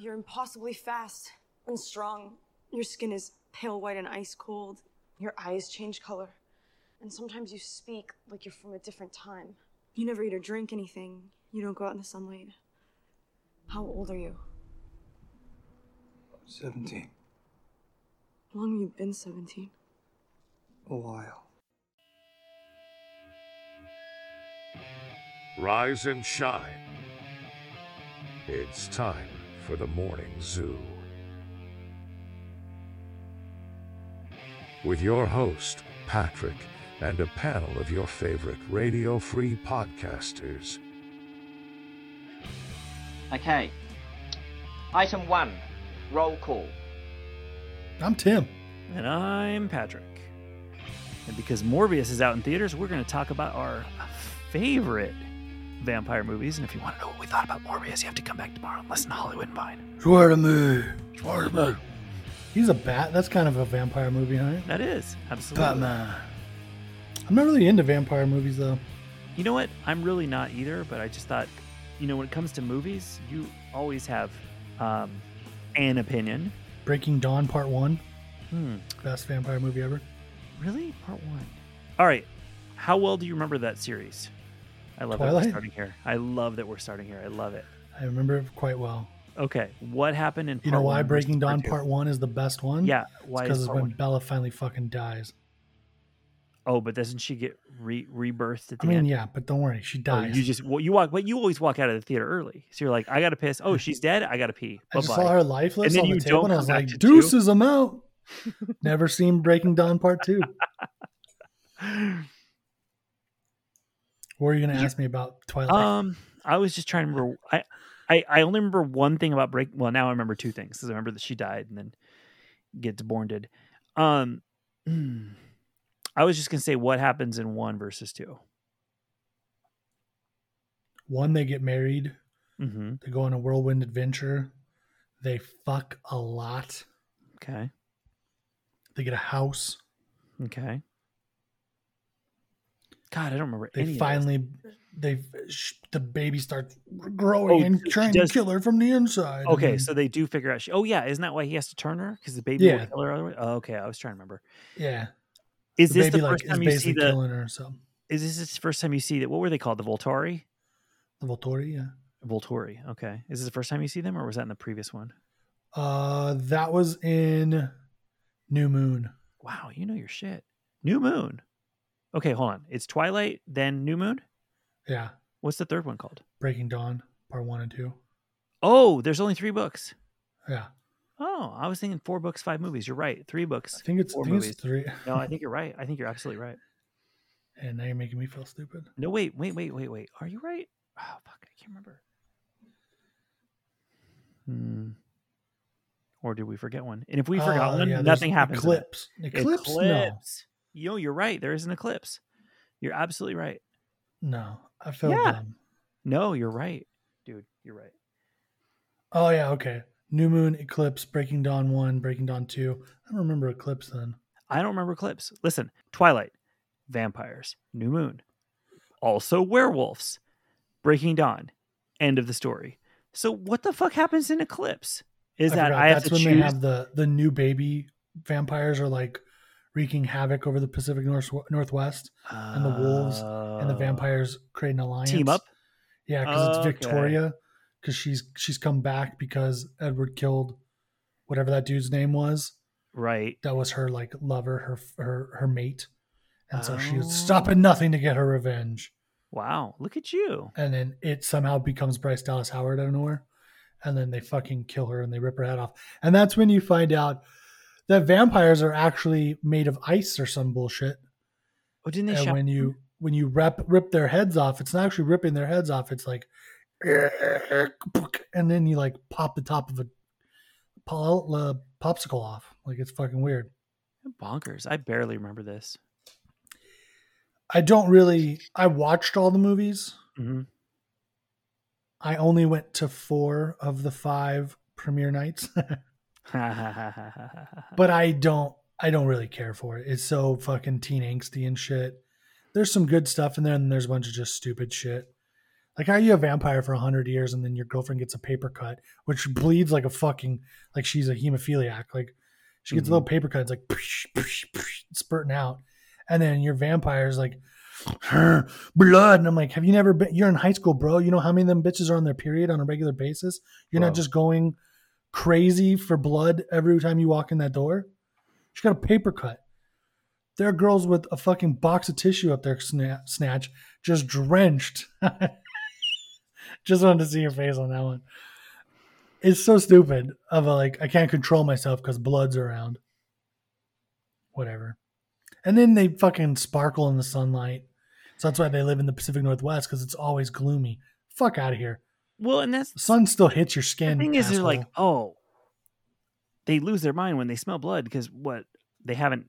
You're impossibly fast and strong. Your skin is pale white and ice cold. Your eyes change color. And sometimes you speak like you're from a different time. You never eat or drink anything. You don't go out in the sunlight. How old are you? 17. How long have you been 17? A while. Rise and shine. It's time for the Morning Zoo. With your host, Patrick, and a panel of your favorite Radio Free podcasters. Okay. Item 1, roll call. I'm Tim. And I'm Patrick. And because Morbius is out in theaters, we're going to talk about our favorite vampire movies, and if you want to know what we thought about Morbius, you have to come back tomorrow and listen to Hollywood and Vine. Schwarzenegger. He's a bat. That's kind of a vampire movie, huh? That is, absolutely. Batman. I'm not really into vampire movies, though. You know what? I'm really not either, but I just thought, you know, when it comes to movies, you always have an opinion. Breaking Dawn Part 1. Best vampire movie ever. Really? Part 1. All right. How well do you remember that series? I love that we're starting here. I love it. I remember it quite well. Okay. What happened in part one? You know why Breaking Dawn Part 1 is the best one? Yeah. Why? Because it's when Bella finally fucking dies. Oh, but doesn't she get rebirthed at the end? I mean, yeah, but don't worry. She dies. Oh, you always walk out of the theater early. So you're like, I got to piss. Oh, she's dead. I got to pee. Bye-bye. I just saw her lifeless on the table and I was like, deuces, I'm out. Never seen Breaking Dawn Part 2. What were you going to ask me about Twilight? I was just trying to remember. I only remember one thing about Breaking. Well, now I remember two things because I remember that she died and then gets bornded. I was just going to say what happens in 1 versus 2. 1, they get married. Mm-hmm. They go on a whirlwind adventure. They fuck a lot. Okay. They get a house. Okay. God, I don't remember. The baby starts growing and trying to kill her from the inside. Okay, so they do figure out. Isn't that why he has to turn her? Because the baby will kill her otherwise. Oh, okay, I was trying to remember. Yeah, is this the first time you see the? Killing her or something. Is this the first time you see that? What were they called? The Volturi. The Volturi, yeah. Volturi. Okay, is this the first time you see them, or was that in the previous one? That was in New Moon. Wow, you know your shit. New Moon. Okay, hold on. It's Twilight, then New Moon? Yeah. What's the third one called? Breaking Dawn, Part 1 and 2. Oh, there's only 3 books. Yeah. Oh, I was thinking 4 books, 5 movies. You're right. 3 books. I think it's 3. No, I think you're right. I think you're absolutely right. And now you're making me feel stupid. No, wait. Are you right? Oh, fuck. I can't remember. Or did we forget one? And if we forgot one, nothing happens. Eclipse. No. Yo, you're right. There is an eclipse. You're absolutely right. No, I feel dumb. No, you're right. Dude, you're right. Oh, yeah. Okay. New Moon, Eclipse, Breaking Dawn 1, Breaking Dawn 2. I don't remember Eclipse then. I don't remember Eclipse. Listen, Twilight, vampires, New Moon, also werewolves, Breaking Dawn, end of the story. So what the fuck happens in Eclipse? They have the new baby vampires are like wreaking havoc over the Pacific Northwest and the wolves and the vampires create an alliance. Team up? Yeah, because it's Victoria because she's come back because Edward killed whatever that dude's name was. Right. That was her like lover, her mate. And so she was stopping nothing to get her revenge. Wow, look at you. And then it somehow becomes Bryce Dallas Howard out of nowhere. And then they fucking kill her and they rip her head off. And that's when you find out that vampires are actually made of ice or some bullshit. Oh, didn't they? And when you rip their heads off, it's not actually ripping their heads off. It's like, and then you like pop the top of a popsicle off. Like it's fucking weird. Bonkers. I barely remember this. I watched all the movies. Mm-hmm. I only went to 4 of the 5 premiere nights. But I don't really care for it. It's so fucking teen angsty and shit. There's some good stuff in there and there's a bunch of just stupid shit. Like, are you a vampire for 100 years and then your girlfriend gets a paper cut, which bleeds like a fucking, like she's a hemophiliac. Like she gets a little paper cut. It's like psh, psh, psh, spurting out. And then your vampire's like, her blood. And I'm like, have you never been, you're in high school, bro. You know how many of them bitches are on their period on a regular basis? You're not just going crazy for blood every time you walk in that door. She got a paper cut. There are girls with a fucking box of tissue up their snatch, just drenched. Just wanted to see your face on that one. It's so stupid of a, like, I can't control myself because blood's around. Whatever. And then they fucking sparkle in the sunlight. So that's why they live in the Pacific Northwest, because it's always gloomy. Fuck out of here. Well, and that's... The sun still hits your skin. The thing is, they're like, oh, they lose their mind when they smell blood because, what, they haven't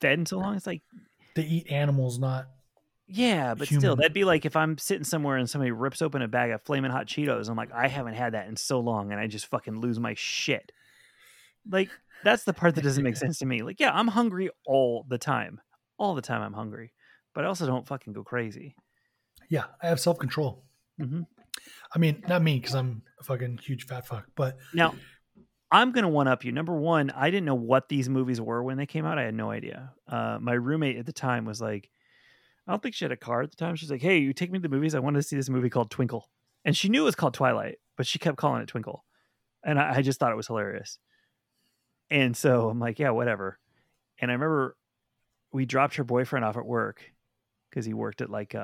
fed in so long? It's like... They eat animals, not... Yeah, but human. Still, that'd be like if I'm sitting somewhere and somebody rips open a bag of flaming hot Cheetos. I'm like, I haven't had that in so long, and I just fucking lose my shit. Like, that's the part that doesn't make sense to me. Like, yeah, I'm hungry all the time. All the time I'm hungry. But I also don't fucking go crazy. Yeah, I have self-control. Mm-hmm. I mean, not me, because I'm a fucking huge fat fuck, but... Now, I'm going to one-up you. Number one, I didn't know what these movies were when they came out. I had no idea. My roommate at the time was like, I don't think she had a car at the time. She's like, hey, you take me to the movies. I wanted to see this movie called Twinkle. And she knew it was called Twilight, but she kept calling it Twinkle. And I just thought it was hilarious. And so I'm like, yeah, whatever. And I remember we dropped her boyfriend off at work because he worked at like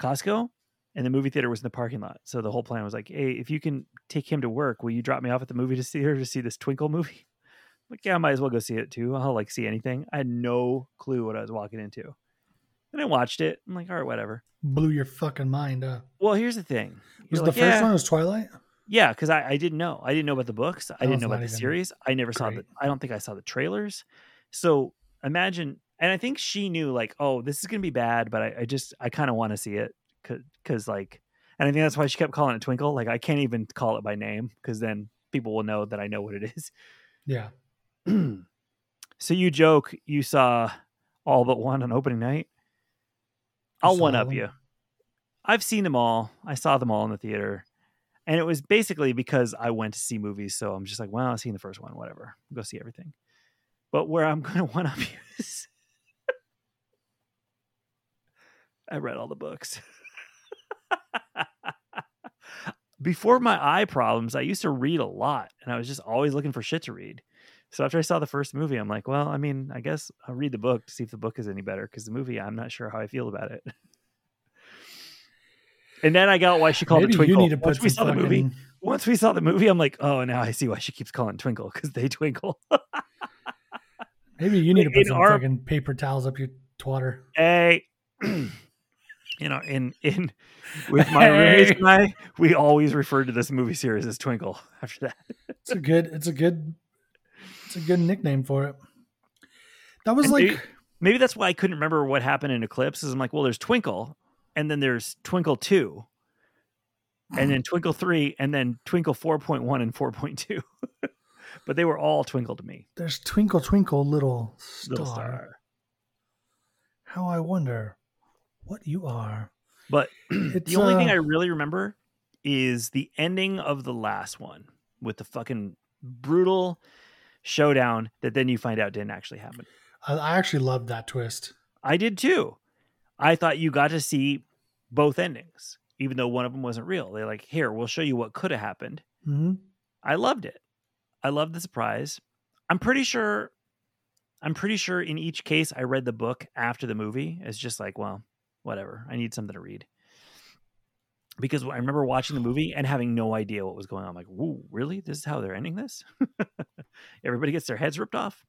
Costco, and the movie theater was in the parking lot. So the whole plan was like, hey, if you can take him to work, will you drop me off at the movie theater to see this Twinkle movie? Like, yeah, I might as well go see it too. I'll like see anything. I had no clue what I was walking into. And I watched it. I'm like, all right, whatever. Blew your fucking mind up. Well, here's the thing. Was the first one was Twilight? Yeah, because I didn't know. I didn't know about the books. I didn't know about the series. I never saw the, I don't think I saw the trailers. So imagine, and I think she knew like, oh, this is going to be bad, but I kind of want to see it because like, and I think that's why she kept calling it Twinkle. Like I can't even call it by name because then people will know that I know what it is. Yeah. So you joke you saw all but one on opening night. I'll one up you. I've seen them all. I saw them all in the theater, and it was basically because I went to see movies. So I'm just like, well, I've seen the first one, whatever, I'll go see everything. But where I'm going to one up you is I read all the books. Before my eye problems, I used to read a lot, and I was just always looking for shit to read. So after I saw the first movie, I'm like, well, I mean, I guess I'll read the book to see if the book is any better, because the movie, I'm not sure how I feel about it. And then I got why she called it Twinkle. Once we saw the movie, I'm like, oh, now I see why she keeps calling it Twinkle, because they twinkle. Maybe you need to put some fucking paper towels up your twatter. Hey, with my roommates and I, we always referred to this movie series as Twinkle after that. It's a good nickname for it. That was, and like maybe that's why I couldn't remember what happened in Eclipse, is I'm like, well, there's Twinkle, and then there's Twinkle 2, and then Twinkle 3, and then Twinkle 4.1 and 4.2. But they were all Twinkle to me. There's Twinkle Twinkle Little Star. How I wonder what you are. But the only thing I really remember is the ending of the last one with the fucking brutal showdown that then you find out didn't actually happen. I actually loved that twist. I did too. I thought you got to see both endings, even though one of them wasn't real. They're like, here, we'll show you what could have happened. Mm-hmm. I loved it. I loved the surprise. I'm pretty sure in each case I read the book after the movie. It's just like, well, whatever. I need something to read. Because I remember watching the movie and having no idea what was going on. I'm like, whoa, really? This is how they're ending this? Everybody gets their heads ripped off.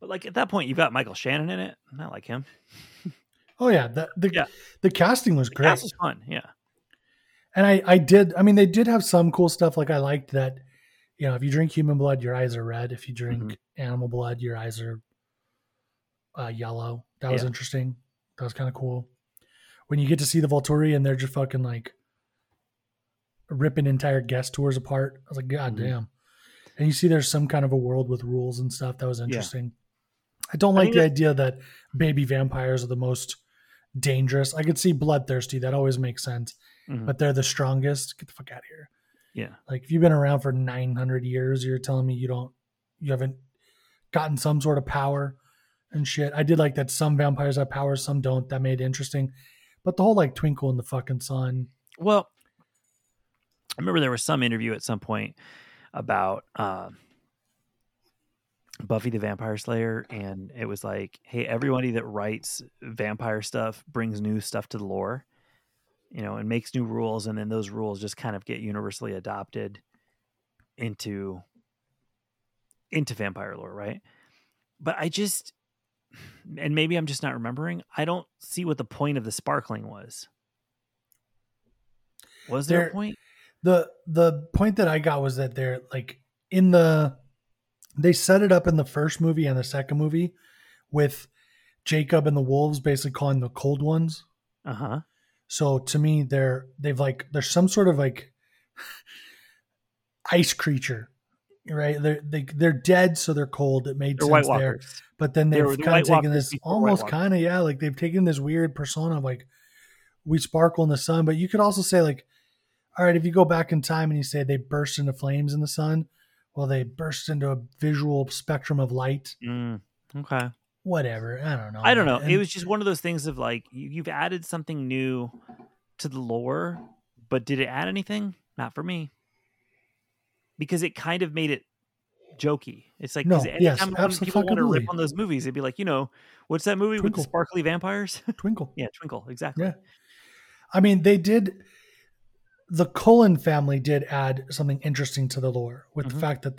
But like at that point, you've got Michael Shannon in it. I'm not like him. Oh yeah, the casting was great. The cast was fun, yeah. And they did have some cool stuff. Like I liked that, you know, if you drink human blood, your eyes are red. If you drink animal blood, your eyes are yellow. That was interesting. That was kind of cool. When you get to see the Volturi and they're just fucking like ripping entire guest tours apart. I was like, God damn. And you see there's some kind of a world with rules and stuff. That was interesting. I don't like the idea that baby vampires are the most dangerous. I could see bloodthirsty. That always makes sense. Mm-hmm. But they're the strongest. Get the fuck out of here. Yeah. Like, if you've been around for 900 years, you're telling me you haven't gotten some sort of power and shit. I did like that some vampires have powers, some don't. That made it interesting. But the whole, like, twinkle in the fucking sun. Well, I remember there was some interview at some point about Buffy the Vampire Slayer, and it was like, hey, everybody that writes vampire stuff brings new stuff to the lore, you know, and makes new rules, and then those rules just kind of get universally adopted into vampire lore, right? But I just, and maybe I'm just not remembering, I don't see what the point of the sparkling was. Was there a point? The point that I got was that they're like they set it up in the first movie and the second movie with Jacob and the wolves basically calling the cold ones. Uh-huh. So to me, there's some sort of like ice creature, right? They're dead, so they're cold. It made sense there. But then they've kind of taken this almost kind of, yeah, like they've taken this weird persona of like, we sparkle in the sun. But you could also say like, all right, if you go back in time and you say they burst into flames in the sun, well, they burst into a visual spectrum of light. Mm, okay. Whatever. I don't know. And it was just one of those things of like, you've added something new to the lore, but did it add anything? Not for me. Because it kind of made it jokey. It's like, no, anytime people want to rip on those movies, they'd be like, you know, what's that movie Twinkle. With the sparkly vampires? Twinkle. Yeah, Twinkle. Exactly. Yeah. I mean, they did... The Cullen family did add something interesting to the lore with mm-hmm. the fact that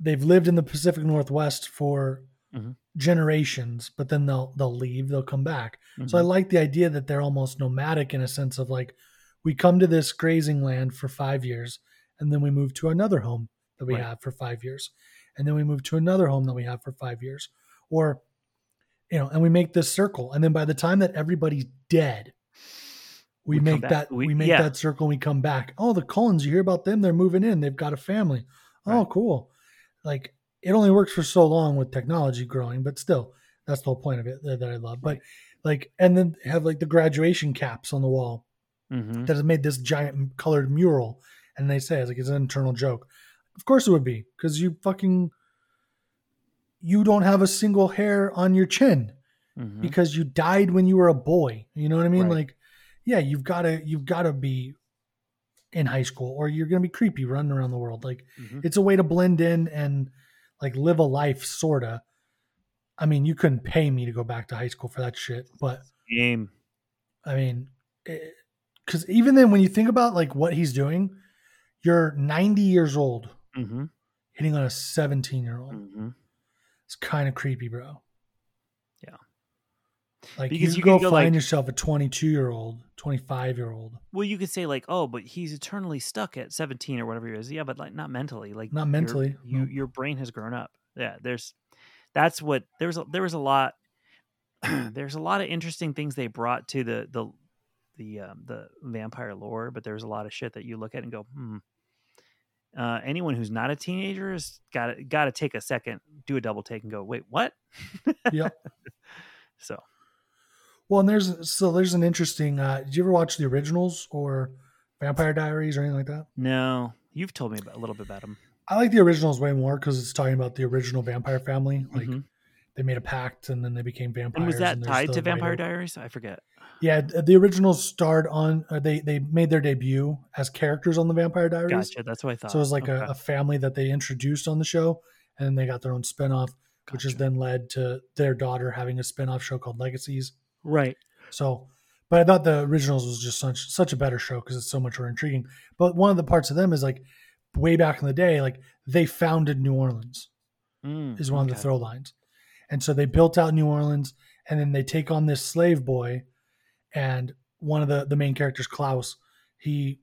they've lived in the Pacific Northwest for mm-hmm. generations, but then they'll leave, they'll come back. Mm-hmm. So I like the idea that they're almost nomadic in a sense of like, we come to this grazing land for 5 years and then we move to another home that we right. have for 5 years. And then we move to another home that we have for 5 years, or, you know, and we make this circle. And then by the time that everybody's dead, We make that circle and we come back. Oh, the Cullens, you hear about them? They're moving in. They've got a family. Oh, right. Cool. Like, it only works for so long with technology growing, but still, that's the whole point of it that I love. But like, and then have like the graduation caps on the wall mm-hmm. that has made this giant colored mural. And they say, it's like, it's an internal joke. Of course it would be, because you don't have a single hair on your chin mm-hmm. because you died when you were a boy. You know what I mean? Right. Like, yeah, you've got to be in high school or you're going to be creepy running around the world. Like mm-hmm. it's a way to blend in and like live a life sort of. I mean, you couldn't pay me to go back to high school for that shit, but game. I mean, cuz even then when you think about like what he's doing, you're 90 years old. Mm-hmm. Hitting on a 17-year-old. Mm-hmm. It's kind of creepy, bro. Yeah. Like, because you go find like, yourself a 22-year-old, 25-year-old. Well, you could say like, oh, but he's eternally stuck at 17 or whatever he is. Yeah, but like not mentally. Like not mentally. Your brain has grown up. Yeah, there was a lot. There's a lot of interesting things they brought to the vampire lore, but there's a lot of shit that you look at and go, anyone who's not a teenager has got to take a second, do a double take, and go, wait, what? Yep. So. Well, and there's an interesting, did you ever watch The Originals or Vampire Diaries or anything like that? No, you've told me a little bit about them. I like The Originals way more because it's talking about the original vampire family. Like mm-hmm. they made a pact and then they became vampires. And was that tied to Vampire Diaries? I forget. Yeah. The Originals starred on, they made their debut as characters on the Vampire Diaries. Gotcha. That's what I thought. So it was like a family that they introduced on the show and then they got their own spinoff. Gotcha. Which has then led to their daughter having a spinoff show called Legacies. Right. So, but I thought The Originals was just such a better show because it's so much more intriguing. But one of the parts of them is like way back in the day, like they founded New Orleans is one of the throw lines. And so they built out New Orleans and then they take on this slave boy. And one of the main characters, Klaus, he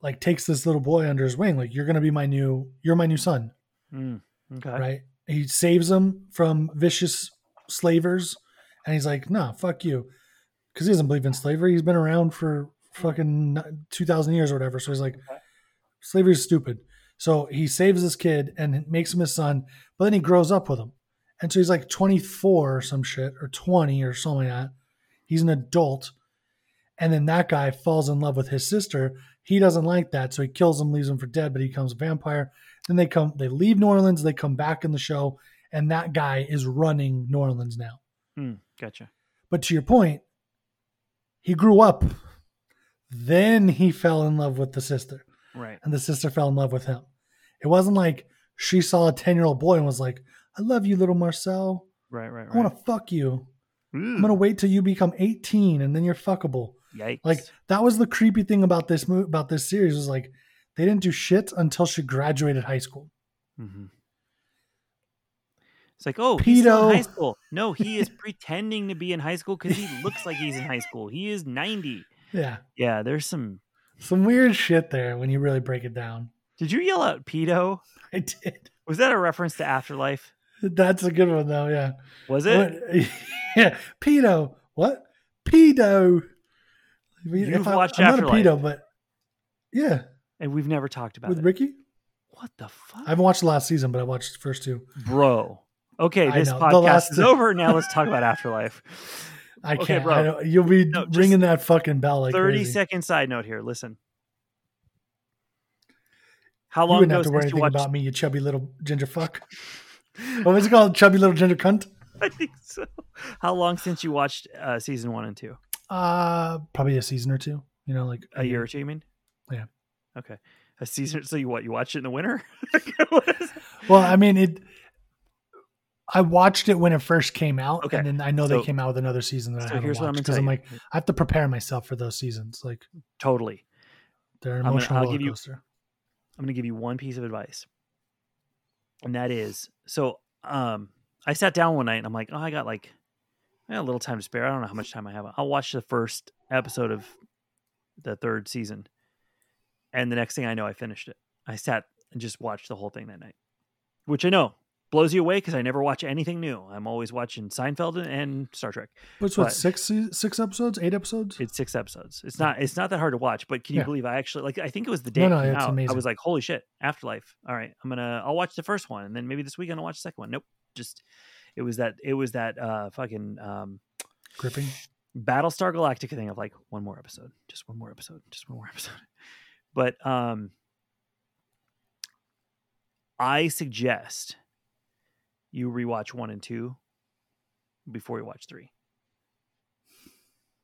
like takes this little boy under his wing. Like, you're my new son. Mm. Okay. Right. He saves him from vicious slavers. And he's like, nah, fuck you. Because he doesn't believe in slavery. He's been around for fucking 2,000 years or whatever. So he's like, slavery is stupid. So he saves this kid and makes him his son. But then he grows up with him. And so he's like 24 or some shit, or 20 or something like that. He's an adult. And then that guy falls in love with his sister. He doesn't like that, so he kills him, leaves him for dead, but he becomes a vampire. Then they leave New Orleans, they come back in the show, and that guy is running New Orleans now. Gotcha. But to your point, he grew up. Then he fell in love with the sister. Right. And the sister fell in love with him. It wasn't like she saw a 10-year-old boy and was like, I love you, little Marcel. Right. I want to fuck you. I'm going to wait till you become 18 and then you're fuckable. Yikes. Like, that was the creepy thing about this movie, about this series, was like, they didn't do shit until she graduated high school. Mm-hmm. It's like, oh, he's still in high school. No, he is pretending to be in high school because he looks like he's in high school. He is 90. Yeah. There's some weird shit there when you really break it down. Did you yell out pedo? I did. Was that a reference to Afterlife? That's a good one though. Yeah. Was it? What? Yeah. Pedo. What? Pedo. You've watched Afterlife. I'm not a pedo, but yeah. And we've never talked about it. With Ricky? What the fuck? I haven't watched the last season, but I watched the first two. Bro. Okay, this podcast is over. Now let's talk about Afterlife. I can't. Bro. You'll be ringing that fucking bell like 30 crazy. Second side note here. Listen. How long ago since you watched... You wouldn't have to worry anything about me, you chubby little ginger fuck. What was it called? Chubby little ginger cunt? I think so. How long since you watched season 1 and 2? Probably a season or two. You know, like... A year or two, you mean? Yeah. Okay. A season... So you watch it in the winter? Well, I mean, I watched it when it first came out, okay. And then I know they came out with another season that I haven't watched because I'm like, I have to prepare myself for those seasons. Like, totally, they're an emotional roller coaster. I'm going to give you one piece of advice, and that is, I sat down one night and I'm like, oh, I got a little time to spare. I don't know how much time I have. I'll watch the first episode of the third season, and the next thing I know, I finished it. I sat and just watched the whole thing that night, which I know blows you away because I never watch anything new. I'm always watching Seinfeld and Star Trek. What's what, six episodes, 8 episodes? It's 6 episodes. It's not that hard to watch, but can you believe I actually I think it was the day it came out. Amazing. I was like, holy shit, Afterlife. All right, I'll watch the first one and then maybe this weekend I'll watch the second one. Nope. Just it was that fucking gripping Battlestar Galactica thing of like one more episode, just one more episode, just one more episode. But I suggest you rewatch 1 and 2 before you watch 3.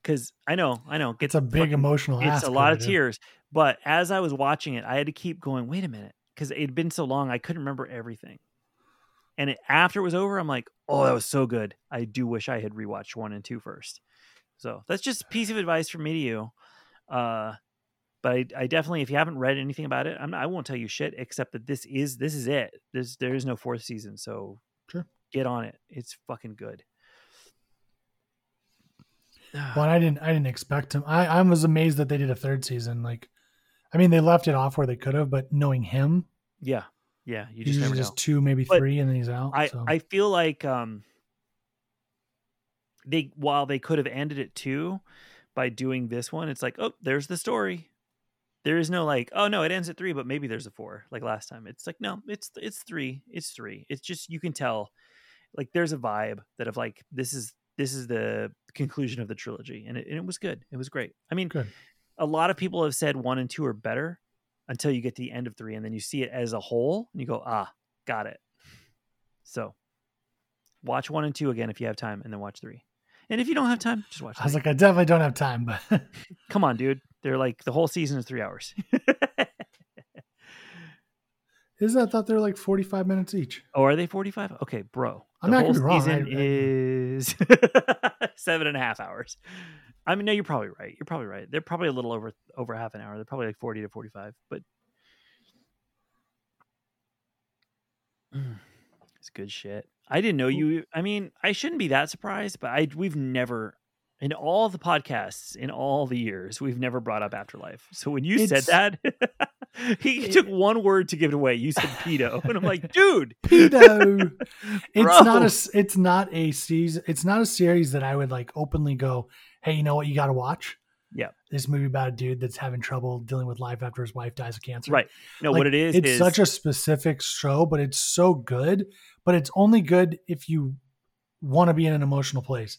Because I know. It's a big emotional ask. It's a lot of tears. But as I was watching it, I had to keep going, wait a minute. Because it had been so long, I couldn't remember everything. And after it was over, I'm like, oh, that was so good. I do wish I had rewatched 1 and 2 first. So that's just a piece of advice from me to you. But I definitely, if you haven't read anything about it, I won't tell you shit, except that this is it. There is no fourth season. So... Sure. Get on it. It's fucking good. Well, I didn't expect him. I was amazed that they did a third season. Like, I mean, they left it off where they could have, but knowing him. Yeah. You just never know. Just 2, maybe 3, and then he's out. I feel like they could have ended it 2 by doing this one, it's like, oh, there's the story. There is no like, oh no, it ends at 3, but maybe there's a 4 like last time. It's like, no, it's three. It's just, you can tell like there's a vibe that of like, this is the conclusion of the trilogy. And it was good. It was great. I mean, good. A lot of people have said 1 and 2 are better until you get to the end of 3. And then you see it as a whole and you go, got it. So watch 1 and 2 again, if you have time, and then watch 3. And if you don't have time, just watch 3. I was like, I definitely don't have time, but come on, dude. They're like, the whole season is 3 hours. Isn't I thought they're like 45 minutes each? Oh, are they 45? Okay, bro. I'm not going to be wrong. The whole season is 7.5 hours. I mean, no, you're probably right. They're probably a little over half an hour. They're probably like 40 to 45, but it's good shit. I didn't know you. I mean, I shouldn't be that surprised, but we've never... In all the podcasts, in all the years, we've never brought up Afterlife. So when you said that, he took one word to give it away. You said pedo. And I'm like, dude. Pedo. It's not a series that I would like openly go, hey, you know what? You got to watch. Yeah. This movie about a dude that's having trouble dealing with life after his wife dies of cancer. Right. No, like, what it is, it's such a specific show, but it's so good. But it's only good if you want to be in an emotional place.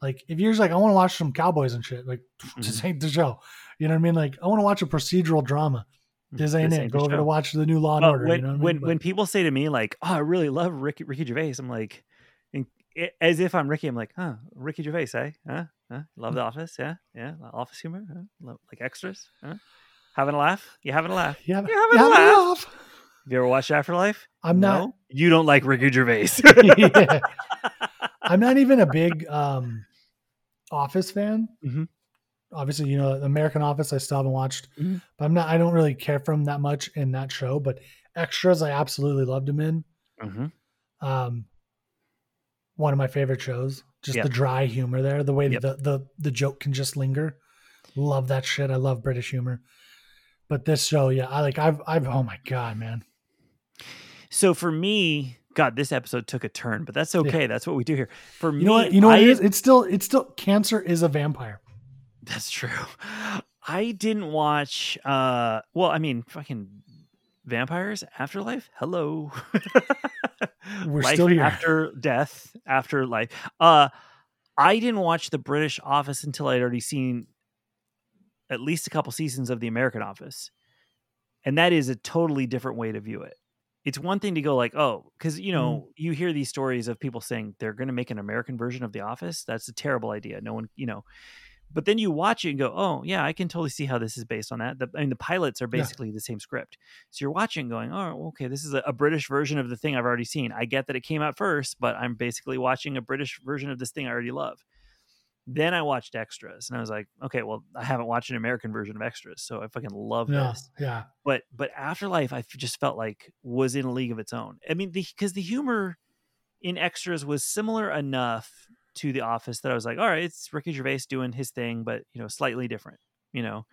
Like, if you're just like, I want to watch some cowboys and shit, like, this ain't the show. You know what I mean? Like, I want to watch a procedural drama. This ain't it. Go over to watch the new Law and Order. When, you know what I mean? When people say to me, like, oh, I really love Ricky Gervais, I'm like, as if I'm Ricky, I'm like, huh, Ricky Gervais, eh? Huh? Love The Office, yeah? Yeah, Office humor? Huh? Love, like, Extras? Huh? Having a laugh? You having a laugh? You having a laugh? Have you ever watched Afterlife? I'm not. You don't like Ricky Gervais. Yeah. I'm not even a big Office fan. Mm-hmm. Obviously, you know, American Office, I still haven't watched, but I don't really care for him that much in that show, but Extras, I absolutely loved him in. Mm-hmm. One of my favorite shows, just the dry humor there, the way that the joke can just linger. Love that shit. I love British humor, but this show, I've oh my God, man. So for me, God, this episode took a turn, but that's okay. Yeah. That's what we do here. For me, you know what it is? It's still cancer is a vampire. That's true. I didn't watch, fucking vampires, Afterlife. Hello. We're life still here. After death, Afterlife. I didn't watch the British Office until I'd already seen at least a couple seasons of the American Office. And that is a totally different way to view it. It's one thing to go like, oh, because, you know, you hear these stories of people saying they're going to make an American version of The Office. That's a terrible idea. No one, you know. But then you watch it and go, oh, yeah, I can totally see how this is based on that. The pilots are basically the same script. So you're watching going, oh, okay, this is a British version of the thing I've already seen. I get that it came out first, but I'm basically watching a British version of this thing I already love. Then I watched Extras and I was like, okay, well, I haven't watched an American version of Extras, so I fucking love this. Yeah. But Afterlife, I just felt like was in a league of its own. I mean, because the humor in Extras was similar enough to The Office that I was like, all right, it's Ricky Gervais doing his thing, but, you know, slightly different. You know,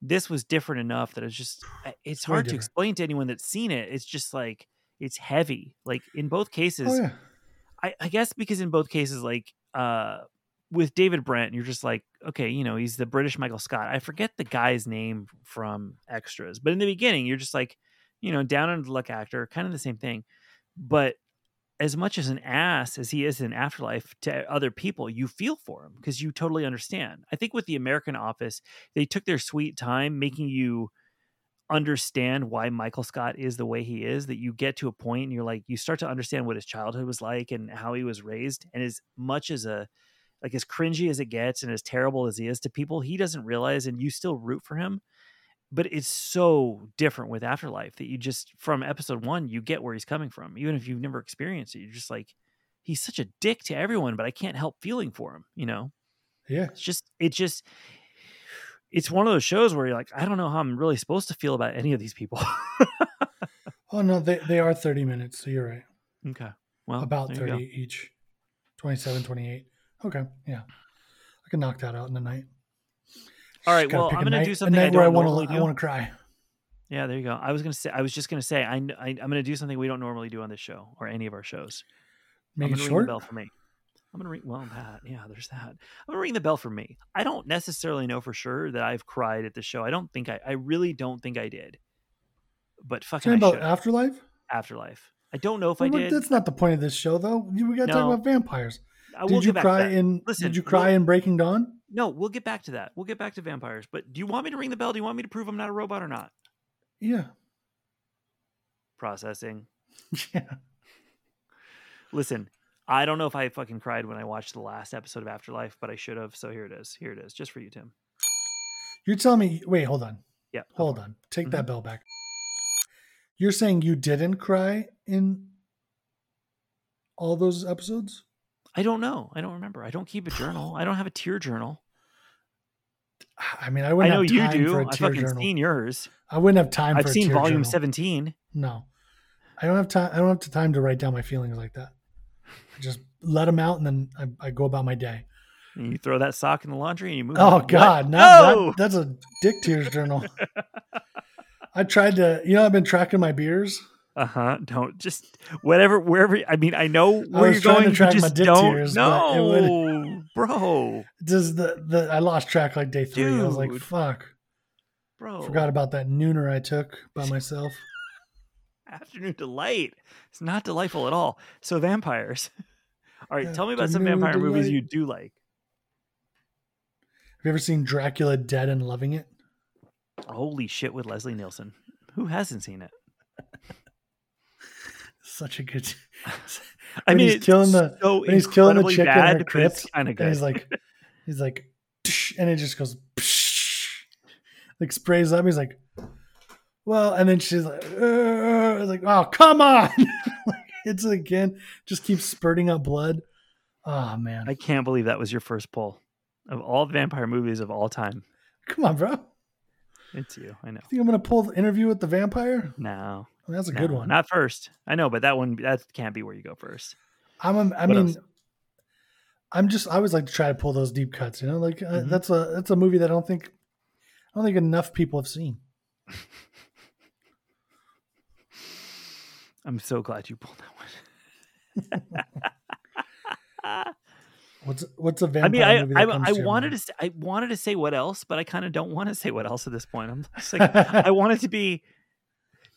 this was different enough that it's hard to explain to anyone that's seen it. It's just like, it's heavy. Like in both cases, I guess because in both cases, like with David Brent, you're just like, okay, you know, he's the British Michael Scott. I forget the guy's name from Extras, but in the beginning, you're just like, you know, down on the luck actor, kind of the same thing. But as much as an ass as he is in Afterlife to other people, you feel for him because you totally understand. I think with the American Office, they took their sweet time making you understand why Michael Scott is the way he is, that you get to a point and you're like, you start to understand what his childhood was like and how he was raised. And as much as as cringy as it gets and as terrible as he is to people, he doesn't realize, and you still root for him. But it's so different with Afterlife that you just, from episode one, you get where he's coming from. Even if you've never experienced it, you're just like, he's such a dick to everyone, but I can't help feeling for him, you know? Yeah. It's just, it's one of those shows where you're like, I don't know how I'm really supposed to feel about any of these people. Oh no, they are 30 minutes. So you're right. Okay. Well, about 30 each, 27, 28. Okay. Yeah. I can knock that out in the night. All right, well, I'm going to do something I don't normally do. I want to cry. Yeah, there you go. I was just going to say, I'm going to do something we don't normally do on this show or any of our shows. Make it short? I'm going to ring the bell for me. I'm going to ring the bell for me. I don't necessarily know for sure that I've cried at the show. I really don't think I did. But fucking I should. Afterlife. I don't know if I did. That's not the point of this show, though. We got to talk about vampires. Did you cry in Breaking Dawn? No, we'll get back to that. We'll get back to vampires. But do you want me to ring the bell? Do you want me to prove I'm not a robot or not? Yeah. Processing. Yeah. Listen, I don't know if I fucking cried when I watched the last episode of Afterlife, but I should have. So here it is. Just for you, Tim. You're telling me... Wait, hold on. Yeah. Hold on. Take that bell back. You're saying you didn't cry in all those episodes? I don't know. I don't remember. I don't keep a journal. I don't have a tear journal. I mean, I wouldn't have time for a tear journal. I know you do. I've fucking seen yours. I wouldn't have time for a tear journal. I've seen volume 17. No. I don't have time. I don't have the time to write down my feelings like that. I just let them out and then I go about my day. And you throw that sock in the laundry and you move on. Oh, God. No. That's a dick tears journal. I tried to, I've been tracking my beers. Don't just wherever, wherever. I mean, I know where you're going. To track just my dick don't. Tears, no, Bro. Does the I lost track like day three. Dude. I was like, fuck. Bro. Forgot about that nooner I took by myself. Afternoon delight. It's not delightful at all. So vampires. All right, tell me about some vampire movies you do like. Have you ever seen Dracula Dead and Loving It? Holy shit, with Leslie Nielsen. Who hasn't seen it? Such a good. I mean, he's killing the so when he's killing the chick in the crypt, and he's like, and it just goes like sprays up. He's like, well, and then she's like, oh, come on! It's again, just keeps spurting up blood. Oh man, I can't believe that was your first pull of all vampire movies of all time. Come on, bro. It's you. I know. You think I'm gonna pull the Interview with the Vampire? No, I mean, that's a good one. Not first. I know, but that one can't be where you go first. I always like to try to pull those deep cuts. You know, like that's a movie that I don't think enough people have seen. I'm so glad you pulled that one. What's a vampire movie that comes to your mind? I wanted to say what else, but I kind of don't want to say what else at this point. I'm just like, I want it to be,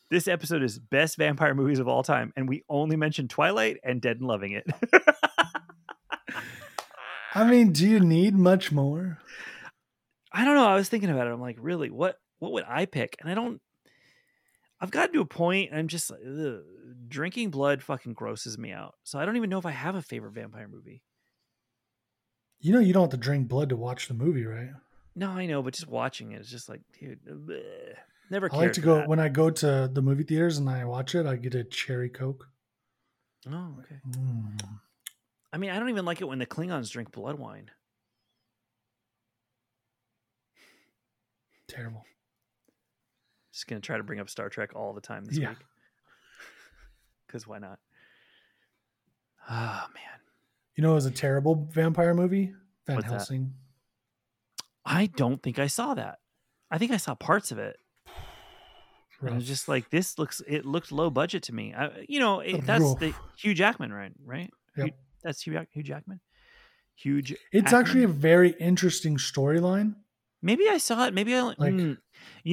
this episode is best vampire movies of all time, and we only mentioned Twilight and Dead and Loving It. I mean, do you need much more? I don't know. I was thinking about it. I'm like, really, what would I pick? And I've gotten to a point, and I'm just like, ugh, drinking blood fucking grosses me out. So I don't even know if I have a favorite vampire movie. You know you don't have to drink blood to watch the movie, right? No, I know, but just watching it is just like, dude, bleh. Never cared. I like to go, when I go to the movie theaters and I watch it, I get a cherry Coke. Oh, okay. Mm. I mean, I don't even like it when the Klingons drink blood wine. Terrible. Just going to try to bring up Star Trek all the time this week. Because why not? Oh, man. You know, it was a terrible vampire movie. Van Helsing. I don't think I saw that. I think I saw parts of it. And I was just like, it looked low budget to me. That's the Hugh Jackman, right? Yep. That's Hugh Jackman. Huge. It's actually a very interesting storyline. Maybe I saw it. Maybe I like. You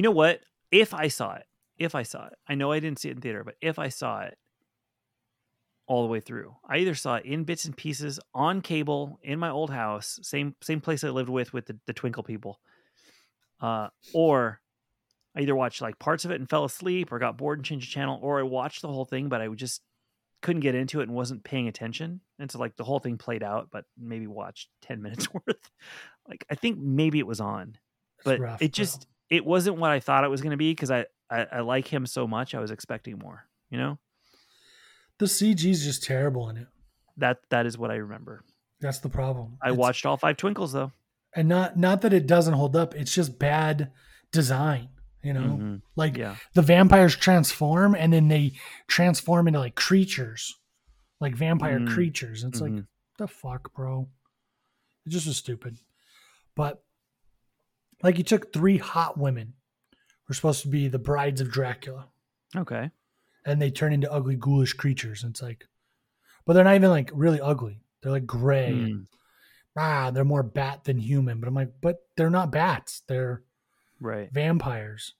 know what? If I saw it, I know I didn't see it in theater, but if I saw it all the way through. I either saw it in bits and pieces on cable in my old house, same place I lived with the Twinkle people, or I either watched like parts of it and fell asleep, or got bored and changed the channel, or I watched the whole thing, but I just couldn't get into it and wasn't paying attention, and so like the whole thing played out, but maybe watched 10 minutes worth. Like I think maybe it was on, but it wasn't what I thought it was going to be because I like him so much. I was expecting more, you know. The CG's just terrible in it. That is what I remember. That's the problem. I watched all 5 Twinkles though. And not that it doesn't hold up, it's just bad design, you know? Mm-hmm. Like the vampires transform and then they transform into like creatures. Like vampire creatures. It's like the fuck, bro. It just was stupid. But like you took 3 hot women who are supposed to be the brides of Dracula. Okay. And they turn into ugly, ghoulish creatures. And it's like, but they're not even like really ugly. They're like gray. And, they're more bat than human. But I'm like, but they're not bats. They're vampires.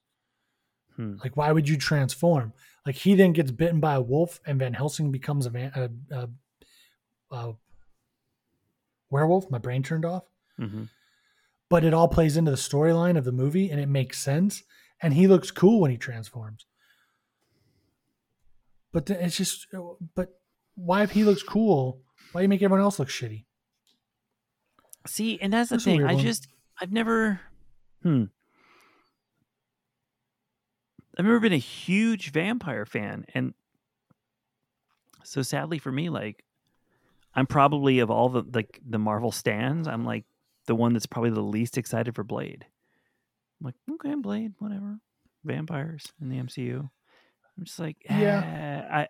Hmm. Like, why would you transform? Like, he then gets bitten by a wolf, and Van Helsing becomes a werewolf. My brain turned off. Mm-hmm. But it all plays into the storyline of the movie, and it makes sense. And he looks cool when he transforms. But it's just, why if he looks cool, why do you make everyone else look shitty? See, and that's the thing. I've never been a huge vampire fan. And so sadly for me, like I'm probably of all the Marvel stans, I'm like the one that's probably the least excited for Blade. I'm like, okay, Blade, whatever. Vampires in the MCU. I'm just like, I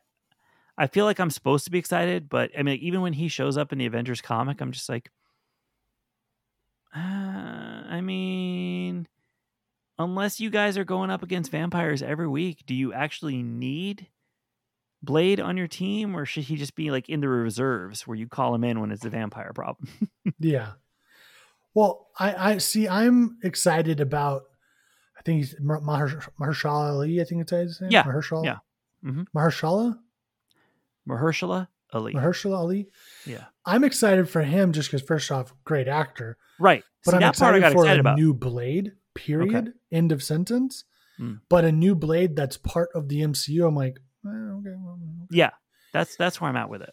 feel like I'm supposed to be excited, but I mean, even when he shows up in the Avengers comic, I'm just like, I mean, unless you guys are going up against vampires every week, do you actually need Blade on your team, or should he just be like in the reserves where you call him in when it's a vampire problem? Yeah. Well, I see. I'm excited about. I think he's Mahershala Ali. I think it's his name. Yeah. Mahershala. Yeah. Mm-hmm. Mahershala Ali. Yeah. I'm excited for him just because, first off, great actor. Right. But see, I'm excited for a new Blade. Period. Okay. End of sentence. Mm. But a new Blade that's part of the MCU. I'm like, okay. Well, okay. Yeah. That's where I'm at with it.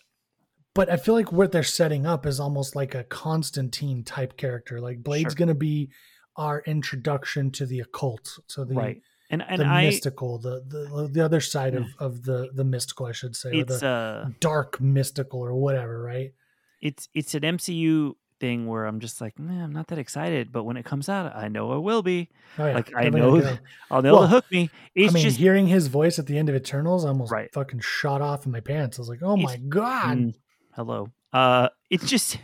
But I feel like what they're setting up is almost like a Constantine type character. Like Blade's going to be our introduction to the occult, so the right. and the mystical, the other side of the mystical, I should say, it's or the dark mystical or whatever, right? It's an MCU thing where I'm just like, man, I'm not that excited, but when it comes out, I know I will be. Oh, yeah. Like I'll know it'll hook me. It's just hearing his voice at the end of Eternals, I almost fucking shot off in my pants. I was like, oh my god. Hello. It's just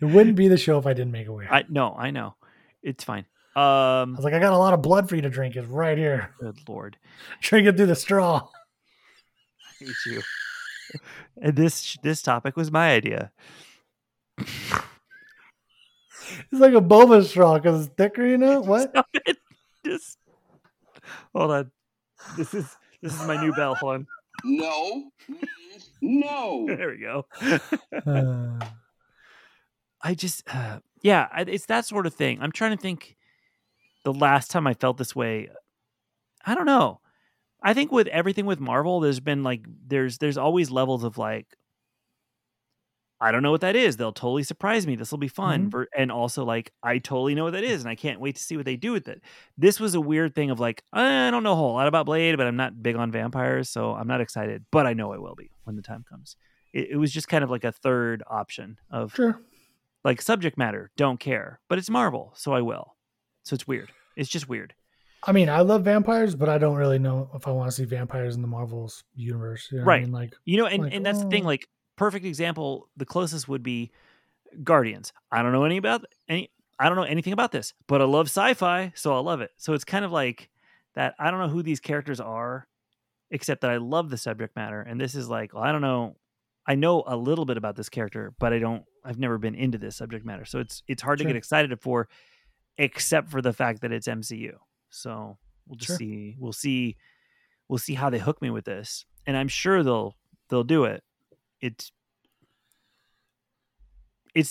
it wouldn't be the show if I didn't make it weird. I know. It's fine. I was like, I got a lot of blood for you to drink. It's right here. Good Lord. Drink it through the straw. I hate you. And this topic was my idea. It's like a boba straw because it's thicker, you know? What? Stop it. Just hold on. This is my new bell. Hold on. No. There we go. I just, it's that sort of thing. I'm trying to think the last time I felt this way. I don't know. I think with everything with Marvel, there's been like, there's always levels of like, I don't know what that is. They'll totally surprise me. This will be fun. Mm-hmm. And also like, I totally know what that is. And I can't wait to see what they do with it. This was a weird thing of like, I don't know a whole lot about Blade, but I'm not big on vampires. So I'm not excited, but I know I will be when the time comes. It was just kind of like a third option of sure. Like subject matter. Don't care, but it's Marvel. So I will. So it's weird. It's just weird. I mean, I love vampires, but I don't really know if I want to see vampires in the Marvel's universe. You know right. I mean? Like, you know, and that's the thing, like, perfect example, the closest would be Guardians. I don't know anything about this, but I love sci-fi, so I'll love it. So it's kind of like that. I don't know who these characters are, except that I love the subject matter. And this is like, well, I don't know. I know a little bit about this character, but I've never been into this subject matter. So it's hard to get excited for, except for the fact that it's MCU. So we'll just see. We'll see how they hook me with this. And I'm sure they'll do it. It's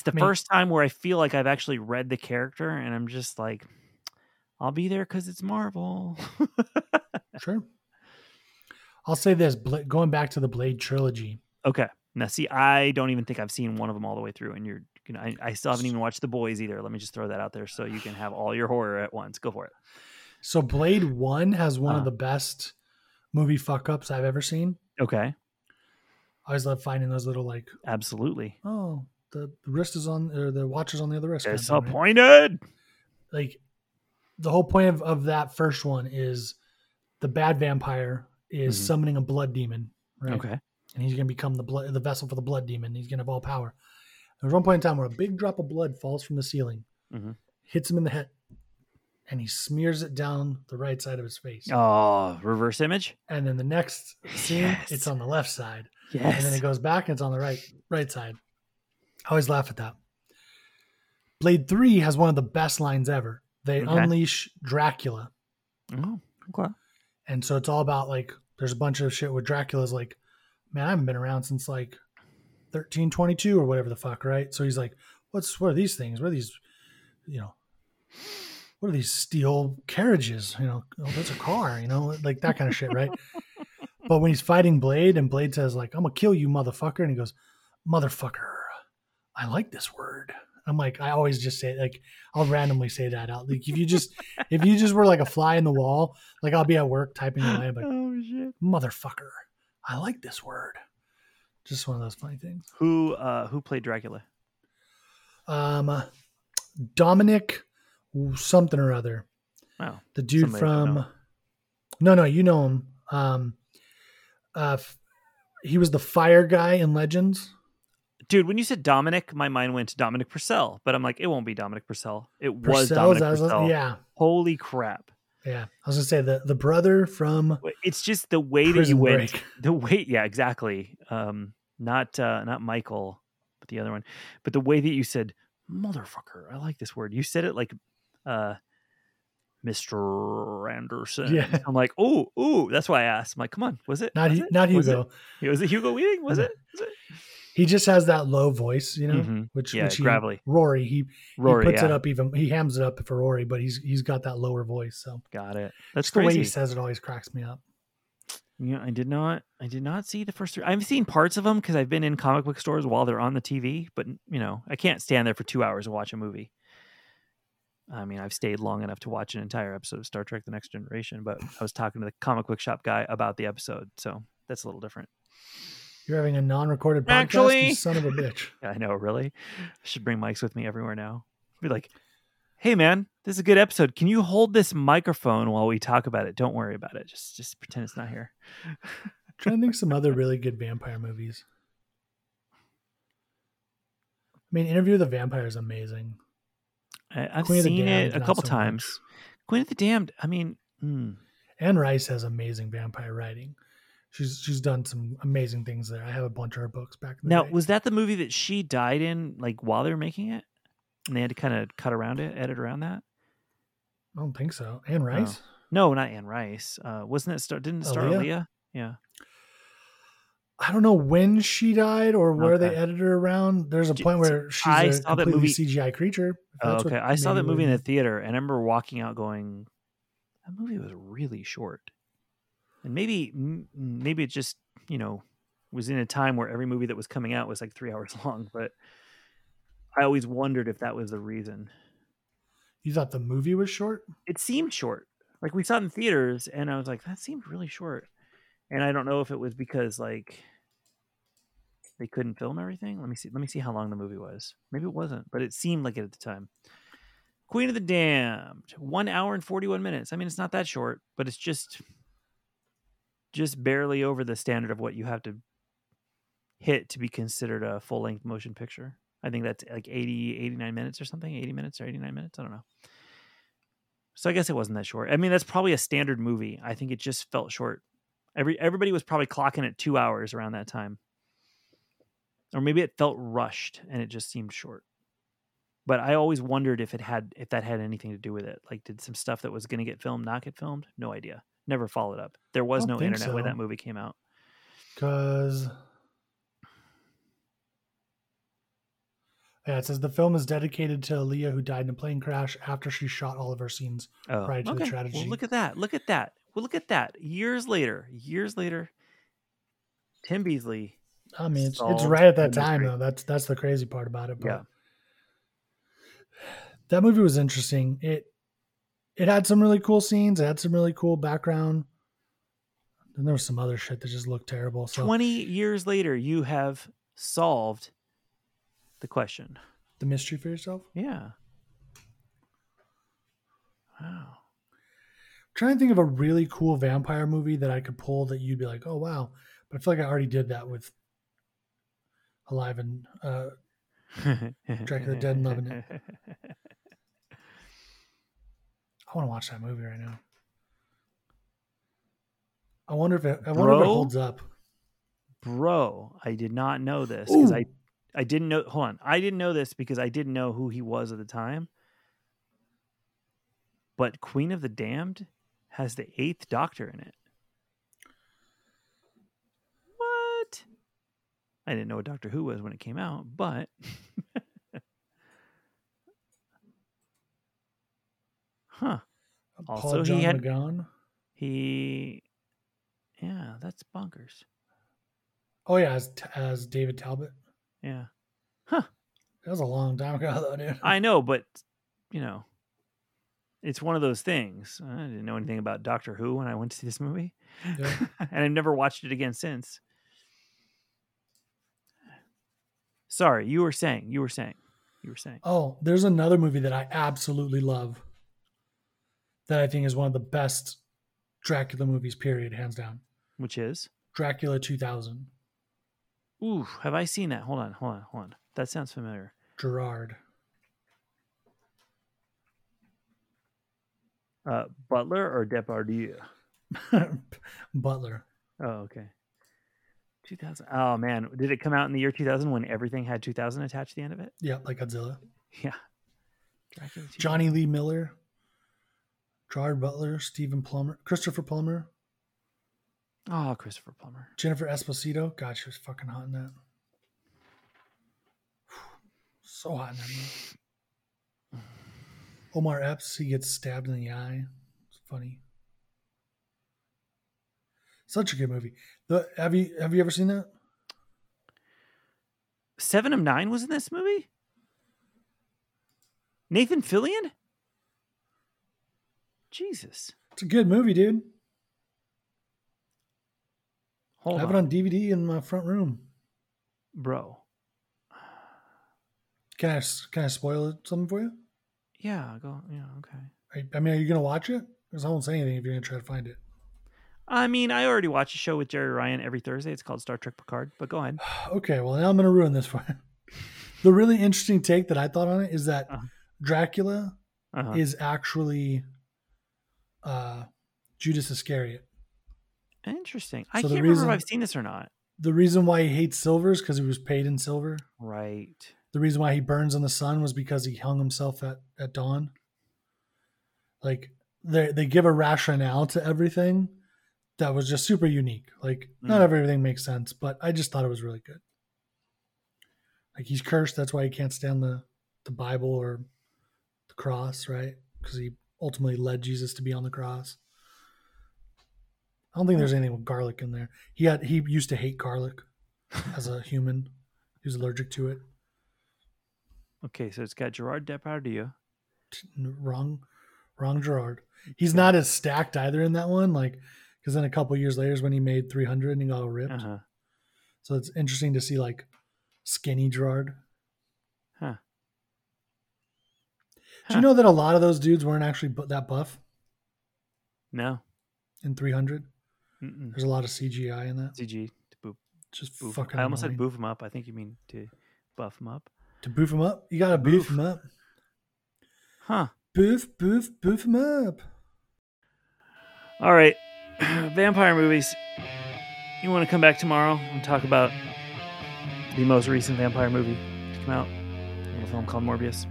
the first time where I feel like I've actually read the character, and I'm just like, I'll be there because it's Marvel. Sure. I'll say this, going back to the Blade trilogy. Okay. Now, see, I don't even think I've seen one of them all the way through, and I still haven't even watched The Boys either. Let me just throw that out there so you can have all your horror at once. Go for it. So Blade 1 has one of the best movie fuck-ups I've ever seen. Okay. I always love finding those little like absolutely. Oh, the wrist is on, or the watch is on the other wrist. Disappointed. Right? Like the whole point of that first one is the bad vampire is summoning a blood demon, right? Okay, and he's going to become the vessel for the blood demon. He's going to have all power. There's one point in time where a big drop of blood falls from the ceiling, hits him in the head, and he smears it down the right side of his face. Oh, reverse image. And then the next scene, it's on the left side. Yes. And then it goes back and it's on the right side. I always laugh at that. Blade 3 has one of the best lines ever. They unleash Dracula. Oh, okay. And so it's all about like, there's a bunch of shit where Dracula's like, man, I haven't been around since like 1322 or whatever the fuck, right? So he's like, what are these things? What are these, you know, what are these steel carriages? You know, oh, that's a car, you know, like that kind of shit, right? But when he's fighting Blade and Blade says like, I'm going to kill you, motherfucker. And he goes, motherfucker, I like this word. I'm like, I always just say like, I'll randomly say that out. Like if you just were like a fly in the wall, like I'll be at work typing away, but like, oh, shit. Motherfucker, I like this word. Just one of those funny things. Who played Dracula? Dominic something or other. Wow. The dude from, no, you know him. He was the fire guy in Legends. Dude, when you said Dominic, my mind went to Dominic Purcell, but I'm like, it won't be Dominic Purcell. It was Dominic Purcell. Yeah. Holy crap. Yeah, I was gonna say the brother from. It's just the way that you went. Break. The way, yeah, exactly. Not Michael, but the other one. But the way that you said "motherfucker," I like this word. You said it like, Mr. Anderson. Yeah. I'm like, oh, that's why I asked. I'm like, come on, was it not Hugo? Was it Hugo Weaving? Was it? He just has that low voice, you know, mm-hmm. which gravelly. Rory. He puts it up even. He hams it up for Rory, but he's got that lower voice. So got it. That's just crazy. The way he says it always cracks me up. Yeah, I did not see the first three. I've seen parts of them because I've been in comic book stores while they're on the TV. But you know, I can't stand there for 2 hours and watch a movie. I mean, I've stayed long enough to watch an entire episode of Star Trek: The Next Generation, but I was talking to the comic book shop guy about the episode, so that's a little different. You're having a non-recorded podcast, actually, you son of a bitch. I know, really? I should bring mics with me everywhere now. Be like, hey, man, this is a good episode. Can you hold this microphone while we talk about it? Don't worry about it. Just pretend it's not here. I'm trying to think of some other really good vampire movies. I mean, Interview with the Vampire is amazing. I've seen it a couple times. Queen of the Damned. I mean, Anne Rice has amazing vampire writing. She's done some amazing things there. I have a bunch of her books back in the day. Was that the movie that she died in, like while they were making it, and they had to kind of cut around it, edit around that? I don't think so. Anne Rice? Oh. No, not Anne Rice. Wasn't it? Didn't it start Aaliyah? Yeah. I don't know when she died or where they edited her around. There's a point where she's a completely CGI creature. Oh, okay. I saw that movie in the theater and I remember walking out going, that movie was really short. And maybe it just, you know, was in a time where every movie that was coming out was like 3 hours long. But I always wondered if that was the reason. You thought the movie was short? It seemed short. Like we saw it in theaters and I was like, that seemed really short. And I don't know if it was because like they couldn't film everything. Let me see how long the movie was. Maybe it wasn't, but it seemed like it at the time. Queen of the Damned, 1 hour and 41 minutes. I mean, it's not that short, but it's just barely over the standard of what you have to hit to be considered a full length motion picture. I think that's like 80 minutes or 89 minutes. I don't know. So I guess it wasn't that short. I mean, that's probably a standard movie. I think it just felt short. Everybody was probably clocking at 2 hours around that time. Or maybe it felt rushed and it just seemed short. But I always wondered if that had anything to do with it. Like, did some stuff that was going to get filmed not get filmed? No idea. Never followed up. There was no internet when that movie came out. Because... yeah, it says the film is dedicated to Aaliyah, who died in a plane crash after she shot all of her scenes prior to the tragedy. Well, look at that. Well, look at that. Years later, Tim Beasley. I mean, it's right at that time, though. That's the crazy part about it. But yeah. That movie was interesting. It had some really cool scenes. It had some really cool background. And there was some other shit that just looked terrible. So 20 years later, you have solved the question. The mystery for yourself? Yeah. Wow. Trying to think of a really cool vampire movie that I could pull that you'd be like, oh wow, but I feel like I already did that with Alive and Dracula Dead and Loving It. I want to watch that movie right now. I wonder if it holds up. Bro, I did not know this because I didn't know. Hold on, I didn't know this because I didn't know who he was at the time. But Queen of the Damned has the 8th Doctor in it. What? I didn't know what Doctor Who was when it came out, but... huh. Paul also, John McGowan? Yeah, that's bonkers. Oh, yeah, as David Talbot? Yeah. Huh. That was a long time ago, though, dude. I know, but, you know... it's one of those things. I didn't know anything about Doctor Who when I went to see this movie. Yeah. And I've never watched it again since. Sorry, you were saying. Oh, there's another movie that I absolutely love that I think is one of the best Dracula movies, period, hands down. Which is? Dracula 2000. Ooh, have I seen that? Hold on. That sounds familiar. Gerard. Butler or Depardieu? Butler. Oh, okay. 2000. Oh, man. Did it come out in the year 2000 when everything had 2000 attached to the end of it? Yeah, like Godzilla. Yeah. Johnny Lee Miller, Gerard Butler, Stephen Plummer, Christopher Plummer. Oh, Christopher Plummer. Jennifer Esposito. God, she was fucking hot in that. So hot in that movie. Omar Epps, he gets stabbed in the eye. It's funny. Such a good movie. Have you ever seen that? 7 of 9 was in this movie? Nathan Fillion? Jesus. It's a good movie, dude. Hold on. I have it on DVD in my front room. Bro. Can I spoil something for you? Yeah, go. Yeah, okay. I mean, are you going to watch it? Because I won't say anything if you're going to try to find it. I mean, I already watch a show with Jerry Ryan every Thursday. It's called Star Trek Picard, but go ahead. Okay, well, now I'm going to ruin this for you. The really interesting take that I thought on it is that Dracula is actually Judas Iscariot. Interesting. I can't remember if I've seen this or not. The reason why he hates silver is because he was paid in silver. Right. The reason why he burns on the sun was because he hung himself at dawn. Like, they give a rationale to everything. That was just super unique. Like, not everything makes sense, but I just thought it was really good. Like, he's cursed. That's why he can't stand the Bible or the cross, right? Because he ultimately led Jesus to be on the cross. I don't think there's anything with garlic in there. He used to hate garlic as a human. He was allergic to it. Okay, so it's got Gerard Depardieu. Wrong Gerard. He's not as stacked either in that one. Like... Because then a couple years later is when he made 300 and he got all ripped. So it's interesting to see like skinny Gerard. Do you know that a lot of those dudes weren't actually that buff? No. In 300? There's a lot of CGI in that. CG. To boof. Just boof. Fucking I almost annoying. Said boof him up. I think you mean to buff him up. To boof him up? You got to boof him up. Huh. Boof him up. All right. Vampire movies. You want to come back tomorrow and talk about the most recent vampire movie to come out in a film called Morbius.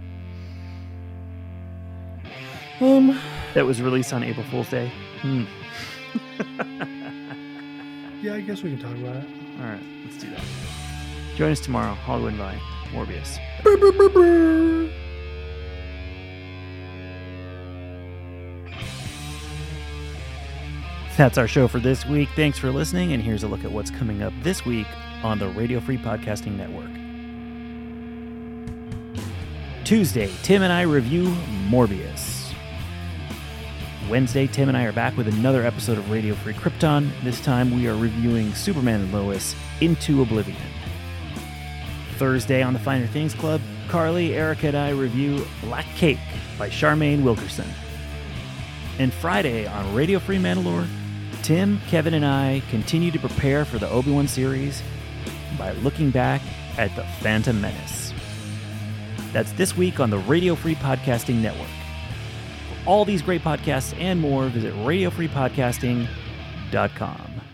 That was released on April Fool's Day. Yeah, I guess we can talk about it. All right, let's do that. Join us tomorrow, Hollywood Vine, Morbius. That's our show for this week. Thanks for listening, and here's a look at what's coming up this week on the Radio Free Podcasting Network. Tuesday, Tim and I review Morbius. Wednesday, Tim and I are back with another episode of Radio Free Krypton. This time we are reviewing Superman and Lois Into Oblivion. Thursday on the Finer Things Club, Carly, Erica, and I review Black Cake by Charmaine Wilkerson. And Friday on Radio Free Mandalore, Tim, Kevin, and I continue to prepare for the Obi-Wan series by looking back at The Phantom Menace. That's this week on the Radio Free Podcasting Network. For all these great podcasts and more, visit radiofreepodcasting.com.